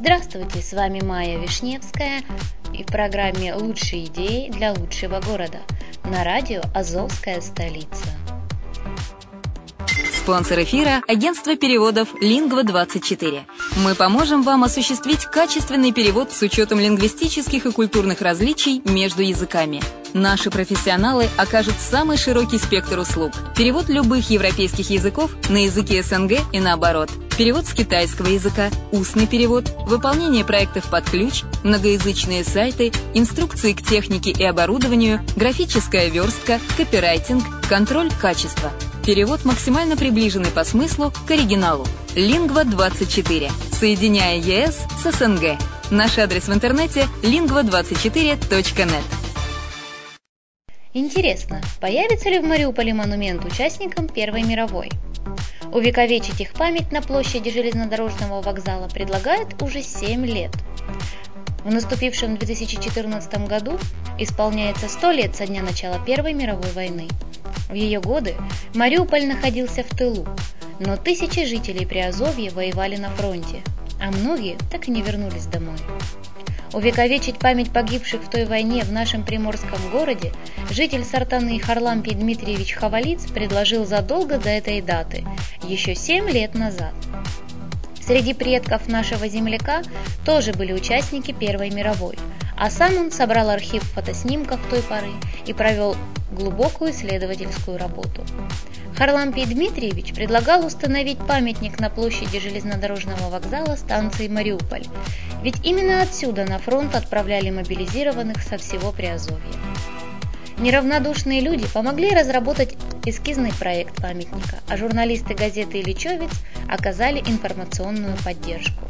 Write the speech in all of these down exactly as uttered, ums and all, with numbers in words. Здравствуйте, с вами Майя Вишневская и в программе «Лучшие идеи для лучшего города» на радио «Азовская столица». Спонсор эфира – агентство переводов «Лингва-двадцать четыре». Мы поможем вам осуществить качественный перевод с учетом лингвистических и культурных различий между языками. Наши профессионалы окажут самый широкий спектр услуг. Перевод любых европейских языков на языки СНГ и наоборот. Перевод с китайского языка, устный перевод, выполнение проектов под ключ, многоязычные сайты, инструкции к технике и оборудованию, графическая верстка, копирайтинг, контроль качества. Перевод, максимально приближенный по смыслу к оригиналу. Лингва двадцать четыре. Соединяя ЕС с СНГ. Наш адрес в интернете лингва двадцать четыре точка нет. Интересно, появится ли в Мариуполе монумент участникам Первой мировой? Увековечить их память на площади железнодорожного вокзала предлагают уже семь лет. В наступившем две тысячи четырнадцатом году исполняется сто лет со дня начала Первой мировой войны. В ее годы Мариуполь находился в тылу, но тысячи жителей Приазовья воевали на фронте, а многие так и не вернулись домой. Увековечить память погибших в той войне в нашем приморском городе житель Сартаны Харлампий Дмитриевич Хавалиц предложил задолго до этой даты, еще семь лет назад. Среди предков нашего земляка тоже были участники Первой мировой, а сам он собрал архив фотоснимков той поры и провел глубокую исследовательскую работу. Харлампий Дмитриевич предлагал установить памятник на площади железнодорожного вокзала станции Мариуполь, ведь именно отсюда на фронт отправляли мобилизированных со всего Приазовья. Неравнодушные люди помогли разработать эскизный проект памятника, а журналисты газеты «Ильичёвец» оказали информационную поддержку.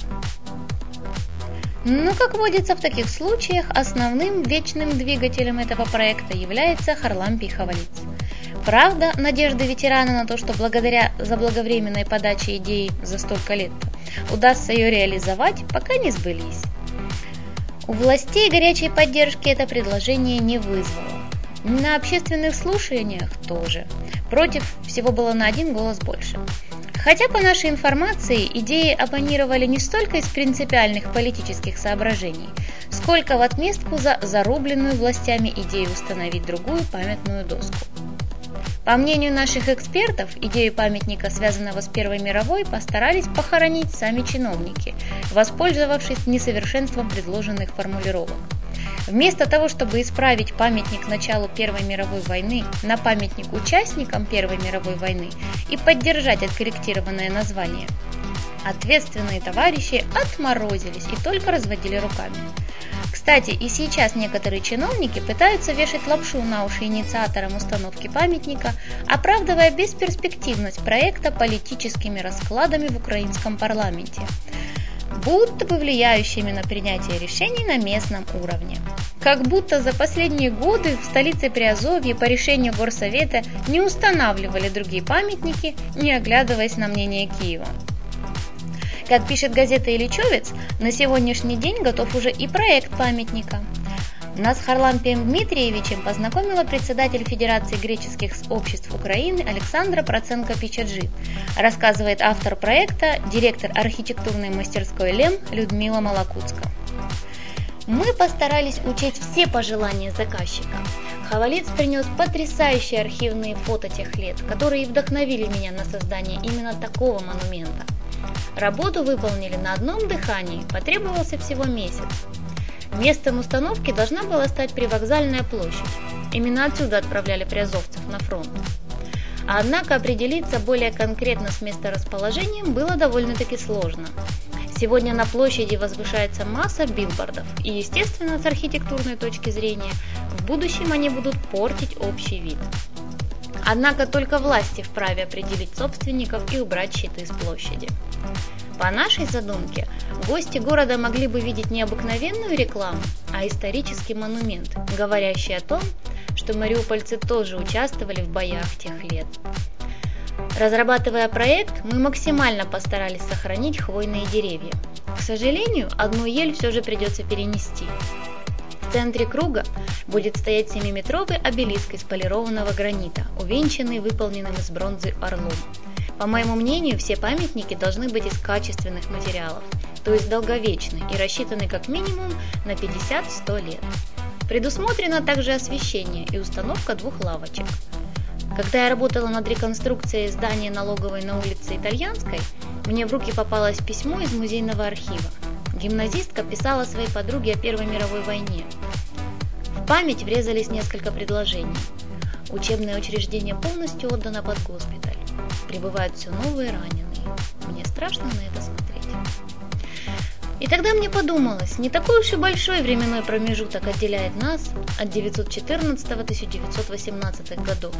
Но, как водится в таких случаях, основным вечным двигателем этого проекта является Харлампий Хавалиц. Правда, надежды ветерана на то, что благодаря заблаговременной подаче идеи за столько лет удастся ее реализовать, пока не сбылись. У властей горячей поддержки это предложение не вызвало. На общественных слушаниях тоже. Против всего было на один голос больше. Хотя, по нашей информации, идеи оппонировали не столько из принципиальных политических соображений, сколько в отместку за зарубленную властями идею установить другую памятную доску. По мнению наших экспертов, идею памятника, связанного с Первой мировой, постарались похоронить сами чиновники, воспользовавшись несовершенством предложенных формулировок. Вместо того, чтобы исправить памятник началу Первой мировой войны на памятник участникам Первой мировой войны и поддержать откорректированное название, ответственные товарищи отморозились и только разводили руками. Кстати, и сейчас некоторые чиновники пытаются вешать лапшу на уши инициаторам установки памятника, оправдывая бесперспективность проекта политическими раскладами в украинском парламенте, будто бы влияющими на принятие решений на местном уровне. Как будто за последние годы в столице Приазовья по решению Горсовета не устанавливали другие памятники, не оглядываясь на мнение Киева. Как пишет газета «Ильичёвец», на сегодняшний день готов уже и проект памятника. Нас с Харлампием Дмитриевичем познакомила председатель Федерации греческих обществ Украины Александра Проценко-Пичаджи, рассказывает автор проекта, директор архитектурной мастерской ЛЭМ Людмила Малакуцкая. Мы постарались учесть все пожелания заказчика. Хавалиц принес потрясающие архивные фото тех лет, которые вдохновили меня на создание именно такого монумента. Работу выполнили на одном дыхании, потребовался всего месяц. Местом установки должна была стать привокзальная площадь. Именно отсюда отправляли приазовцев на фронт. Однако определиться более конкретно с месторасположением было довольно-таки сложно. Сегодня на площади возвышается масса билбордов, и, естественно, с архитектурной точки зрения, в будущем они будут портить общий вид. Однако только власти вправе определить собственников и убрать щиты с площади. По нашей задумке, гости города могли бы видеть не обыкновенную рекламу, а исторический монумент, говорящий о том, что мариупольцы тоже участвовали в боях тех лет. Разрабатывая проект, мы максимально постарались сохранить хвойные деревья. К сожалению, одну ель все же придется перенести. В центре круга будет стоять семиметровый обелиск из полированного гранита, увенчанный выполненным из бронзы орлом. По моему мнению, все памятники должны быть из качественных материалов, то есть долговечны и рассчитаны как минимум на пятьдесят-сто лет. Предусмотрено также освещение и установка двух лавочек. Когда я работала над реконструкцией здания налоговой на улице Итальянской, мне в руки попалось письмо из музейного архива. Гимназистка писала своей подруге о Первой мировой войне. В память врезались несколько предложений. Учебное учреждение полностью отдано под госпиталь. Прибывают все новые раненые. Мне страшно на это смотреть. И тогда мне подумалось, не такой уж и большой временной промежуток отделяет нас от тысяча девятьсот четырнадцатого — тысяча девятьсот восемнадцатого годов.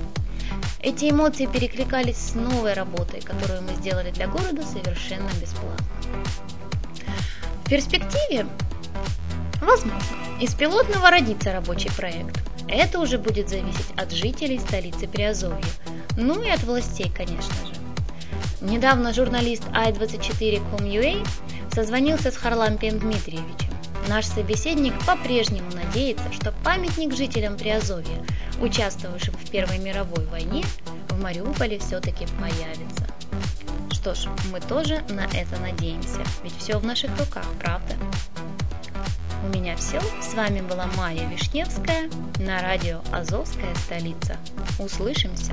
Эти эмоции перекликались с новой работой, которую мы сделали для города совершенно бесплатно. В перспективе, возможно, из пилотного родится рабочий проект. Это уже будет зависеть от жителей столицы Приазовья, ну и от властей, конечно же. Недавно журналист ай двадцать четыре точка ком точка ю а созвонился с Харлампием Дмитриевичем. Наш собеседник по-прежнему надеется, что памятник жителям Приазовья, участвовавшим в Первой мировой войне, в Мариуполе все-таки появится. Что ж, мы тоже на это надеемся, ведь все в наших руках, правда? У меня все. С вами была Майя Вишневская на радио «Азовская столица». Услышимся!